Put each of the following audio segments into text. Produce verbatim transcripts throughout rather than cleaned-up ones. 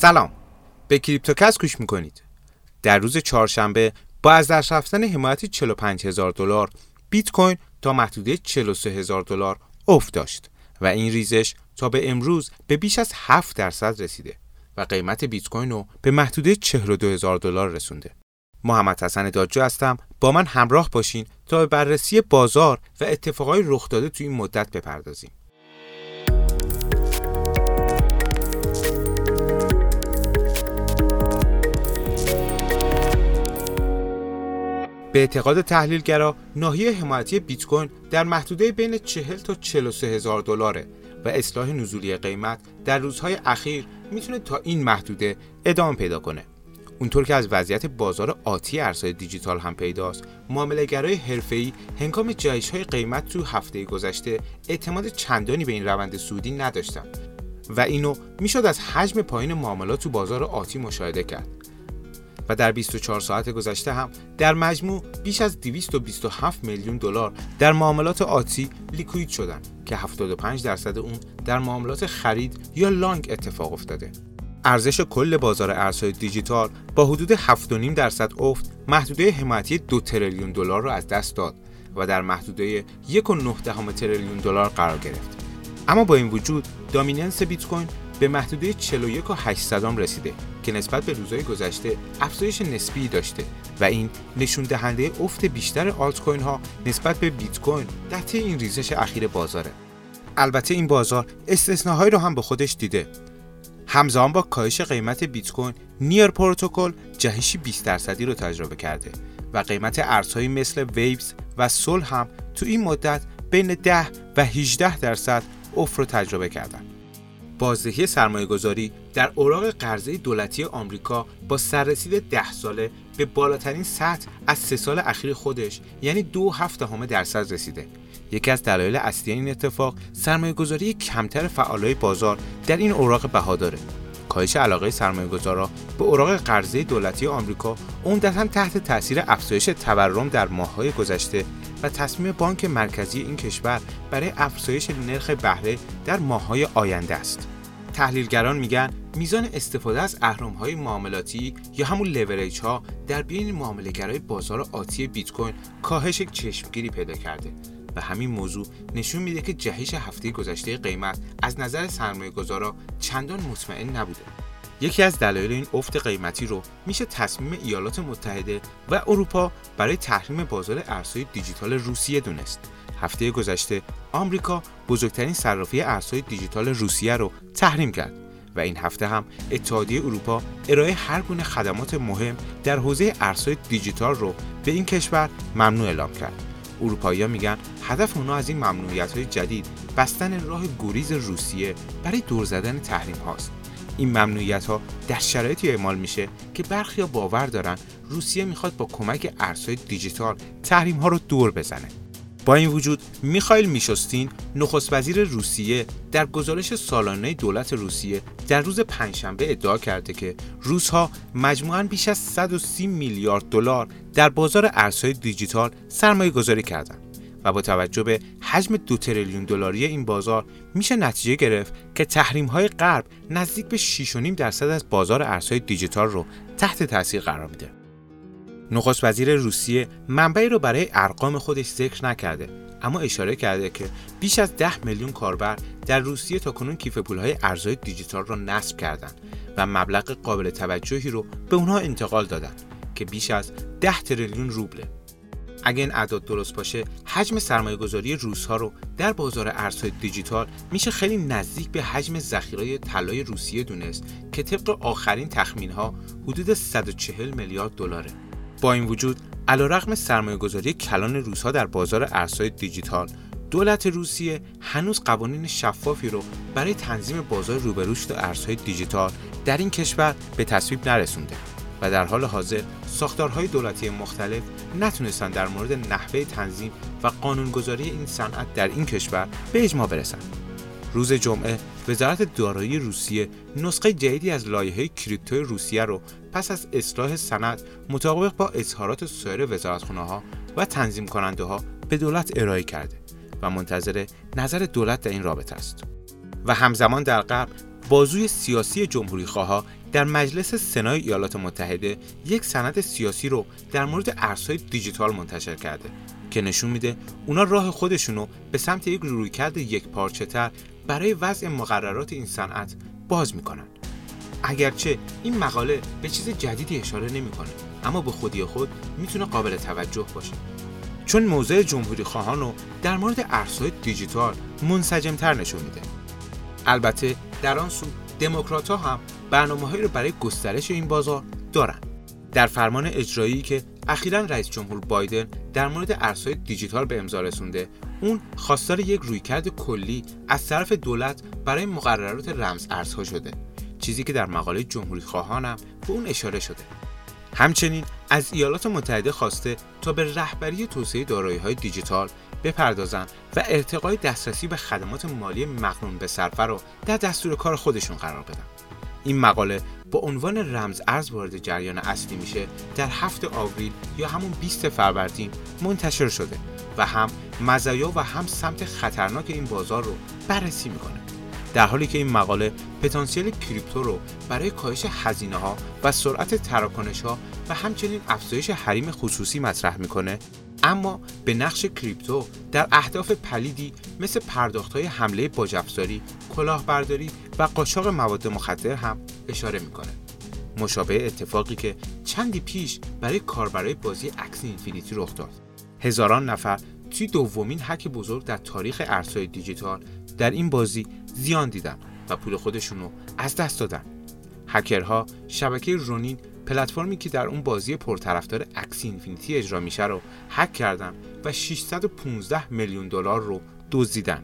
سلام، به کریپتوکست گوش میکنید. در روز چهارشنبه با از دست رفتن حمایت چهل و پنج هزار دلار بیت کوین تا محدوده چهل و سه هزار دلار افت داشت و این ریزش تا به امروز به بیش از هفت درصد رسیده و قیمت بیت کوین رو به محدوده چهل و دو هزار دلار رسونده. محمد حسن دادجو هستم، با من همراه باشین تا به بررسی بازار و اتفاقای رخ داده تو این مدت بپردازیم. به اعتقاد تحلیلگرا ناحیه حمایتی بیت کوین در محدوده بین چهل تا چهل و سه هزار دلاره و اصلاح نزولی قیمت در روزهای اخیر میتونه تا این محدوده ادامه پیدا کنه. اونطور که از وضعیت بازار آتی ارزهای دیجیتال هم پیداست، معامله گرای حرفه‌ای هنگام جهش‌های قیمت تو هفته گذشته اعتماد چندانی به این روند صعودی نداشتن و اینو میشد از حجم پایین معاملات تو بازار آتی مشاهده کرد. و در بیست و چهار ساعت گذشته هم در مجموع بیش از دویست و بیست و هفت میلیون دلار در معاملات آتی لیکوید شدن که هفتاد و پنج درصد اون در معاملات خرید یا لانگ اتفاق افتاده. ارزش کل بازار ارزهای دیجیتال با حدود هفت و نیم درصد افت محدوده حمایتی دو تریلیون دلار را از دست داد و در محدوده یک و نه دهم تریلیون دلار قرار گرفت. اما با این وجود دامیننس بیت کوین به محدوده چهل و یک و هشت صدم رسیده که نسبت به روزهای گذشته افزایش نسبی داشته و این نشون دهنده افت بیشتر آلت کوین ها نسبت به بیت کوین در طی این ریزش اخیر بازاره. البته این بازار استثناهایی رو هم به خودش دیده. همزمان با کاهش قیمت بیت کوین، نیر پروتکل جهشی بیست درصدی رو تجربه کرده و قیمت ارزهایی مثل ویوز و سول هم تو این مدت بین ده و هجده درصد افت رو تجربه کردن. بازدهی سرمایه‌گذاری در اوراق قرضه دولتی آمریکا با سررسید ده ساله به بالاترین سطح از سه سال اخیر خودش، یعنی دو و هفت دهم درصد رسیده. یکی از دلایل اصلی این اتفاق سرمایه‌گذاری کمتر فعالای بازار در این اوراق بهاداره. کاهش علاقه سرمایه‌گذارا به اوراق قرضه دولتی آمریکا عمدتاً تحت تاثیر افزایش تورم در ماه‌های گذشته و تصمیم بانک مرکزی این کشور برای افزایش نرخ بهره در ماه‌های آینده است. تحلیلگران میگن میزان استفاده از اهرم‌های معاملاتی یا همون لوریج‌ها در بین معامله‌گرای بازار آتی بیت کوین کاهش چشمگیری پیدا کرده و همین موضوع نشون میده که جهش هفته گذشته قیمت از نظر سرمایه‌گذارا چندان مطمئن نبوده. یکی از دلایل این افت قیمتی رو میشه تصمیم ایالات متحده و اروپا برای تحریم بازار ارزهای دیجیتال روسیه دونست. هفته گذشته آمریکا بزرگترین صرافی ارزهای دیجیتال روسیه رو تحریم کرد و این هفته هم اتحادیه اروپا ارائه هر گونه خدمات مهم در حوزه ارزهای دیجیتال رو به این کشور ممنوع اعلام کرد. اروپایی‌ها میگن هدف اونا از این ممنوعیت‌های جدید بستن راه گریز روسیه برای دور زدن تحریم هاست. این ممنوعیت‌ها در شرایطی اعمال میشه که برخی‌ها باور دارن روسیه میخواد با کمک ارزهای دیجیتال تحریم‌ها رو دور بزنه. با این وجود میخائیل میشوستین نخست وزیر روسیه در گزارش سالانه دولت روسیه در روز پنجشنبه ادعا کرده که روس‌ها مجموعاً بیش از صد و سی میلیارد دلار در بازار ارزهای دیجیتال سرمایه‌گذاری کردند و با توجه به حجم دو تریلیون دلاری این بازار میشه نتیجه گرفت که تحریم‌های غرب نزدیک به شش و نیم درصد از بازار ارزهای دیجیتال رو تحت تاثیر قرار میده. نخست وزیر روسیه منبعی رو برای ارقام خودش ذکر نکرده، اما اشاره کرده که بیش از ده میلیون کاربر در روسیه تاکنون کیف پول‌های ارزهای دیجیتال را نصب کردند و مبلغ قابل توجهی رو به اونها انتقال دادن که بیش از ده تریلیون روبله. اگه این اعداد درست باشه، حجم سرمایه‌گذاری روس‌ها رو در بازار ارزهای دیجیتال میشه خیلی نزدیک به حجم ذخیره‌های طلای روسیه دونست که طبق آخرین تخمین‌ها حدود صد و چهل میلیارد دلاره. با این وجود، علیرغم سرمایه‌گذاری کلان روس‌ها در بازار ارزهای دیجیتال، دولت روسیه هنوز قوانین شفافی رو برای تنظیم بازار روبروش ارزهای دیجیتال در این کشور به تصویب نرسونده و در حال حاضر ساختارهای دولتی مختلف نتونستن در مورد نحوه تنظیم و قانونگذاری این صنعت در این کشور به اجماع برسن. روز جمعه وزارت دارایی روسیه نسخه جدیدی از لایحه کریپتوی روسیه رو پس از اصلاح سند مطابق با اظهارات سایر وزارتخانه‌ها و تنظیم کننده‌ها به دولت ارائه کرده و منتظر نظر دولت در این رابطه است. و همزمان در غرب بازوی سیاسی جمهوری‌خواها در مجلس سنای ایالات متحده یک سند سیاسی رو در مورد ارزهای دیجیتال منتشر کرده که نشون میده اونا راه خودشونو به سمت یک رویکرد یکپارچه‌تر برای وضع مقررات این صنعت باز میکنن. اگرچه این مقاله به چیز جدیدی اشاره نمیکنه، اما به خودی خود میتونه قابل توجه باشه، چون موضع جمهوری خواهانو در مورد ارزهای دیجیتال منسجمتر نشون میده. البته در آن سو دموکرات‌ها هم برنامه‌هایی رو برای گسترش این بازار دارن. در فرمان اجرایی که اخیراً رئیس جمهور بایدن در مورد ارزهای دیجیتال به امضا رسونده، اون خواستار یک رویکرد کلی از طرف دولت برای مقررات رمز ارزها شده، چیزی که در مقاله جمهوری خواهان هم به اون اشاره شده. همچنین از ایالات متحده خواسته تا به رهبری توسعه دارایی‌های دیجیتال بپردازن و ارتقای دسترسی به خدمات مالی مقرون به صرفه رو در دستور کار خودشون قرار بدن. این مقاله با عنوان رمز ارز وارد جریان اصلی میشه در هفتم آوریل یا همون بیستم فروردین منتشر شده و هم مزایا و هم سمت خطرناک این بازار رو بررسی میکنه، در حالی که این مقاله پتانسیل کریپتو رو برای کاهش هزینه‌ها و سرعت تراکنش‌ها و همچنین افزایش حریم خصوصی مطرح میکنه، اما به نقش کریپتو در اهداف پلیدی مثل پرداخت‌های حمله باج‌افزاری، کلاهبرداری و قاچاق مواد مخدر هم اشاره میکنه. مشابه اتفاقی که چندی پیش برای کاربرای بازی اکسی اینفینیتی رخ داد. هزاران نفر توی دومین هک بزرگ در تاریخ ارزهای دیجیتال در این بازی زیان دیدن و پول خودشونو از دست دادن. هکرها شبکه رونین، پلتفرمی که در اون بازی پرطرفدار اکسی اینفینیتی اجرا میشه رو هک کردن و ششصد و پانزده میلیون دلار رو دزدیدن.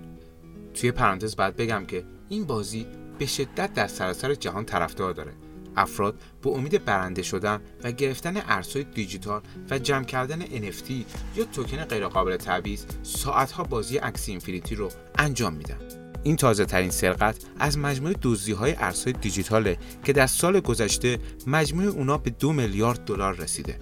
توی پرانتز باید بگم که این بازی به شدت در سراسر جهان طرفدار داره. افراد به امید برنده شدن و گرفتن ارزهای دیجیتال و جمع کردن ان اف تی یا توکن غیرقابل تبعیض ساعت‌ها بازی اکسی اینفینیتی رو انجام میدن. این تازه ترین سرقت از مجموعه دزدی‌های ارزهای دیجیتاله که در سال گذشته مجموع اونا به دو میلیارد دلار رسیده.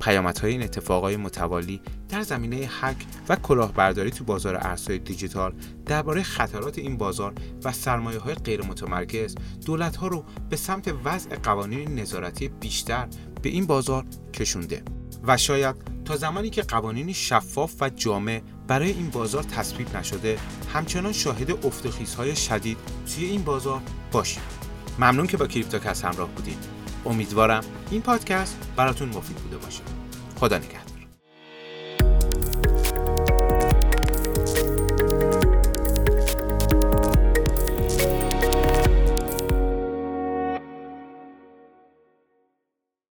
پیامدهای این اتفاقای متوالی در زمینه هک و کلاهبرداری تو بازار ارزهای دیجیتال درباره خطرات این بازار و سرمایه‌های غیر متمرکز، دولت‌ها رو به سمت وضع قوانین نظارتی بیشتر به این بازار کشونده و شاید تا زمانی که قوانین شفاف و جامع برای این بازار تصویب نشده، همچنان شاهد افت و خیزهای شدید توی این بازار باشیم. ممنون که با کریپتوکست همراه بودید. امیدوارم این پادکست براتون مفید بوده باشه. خدا نگهدار.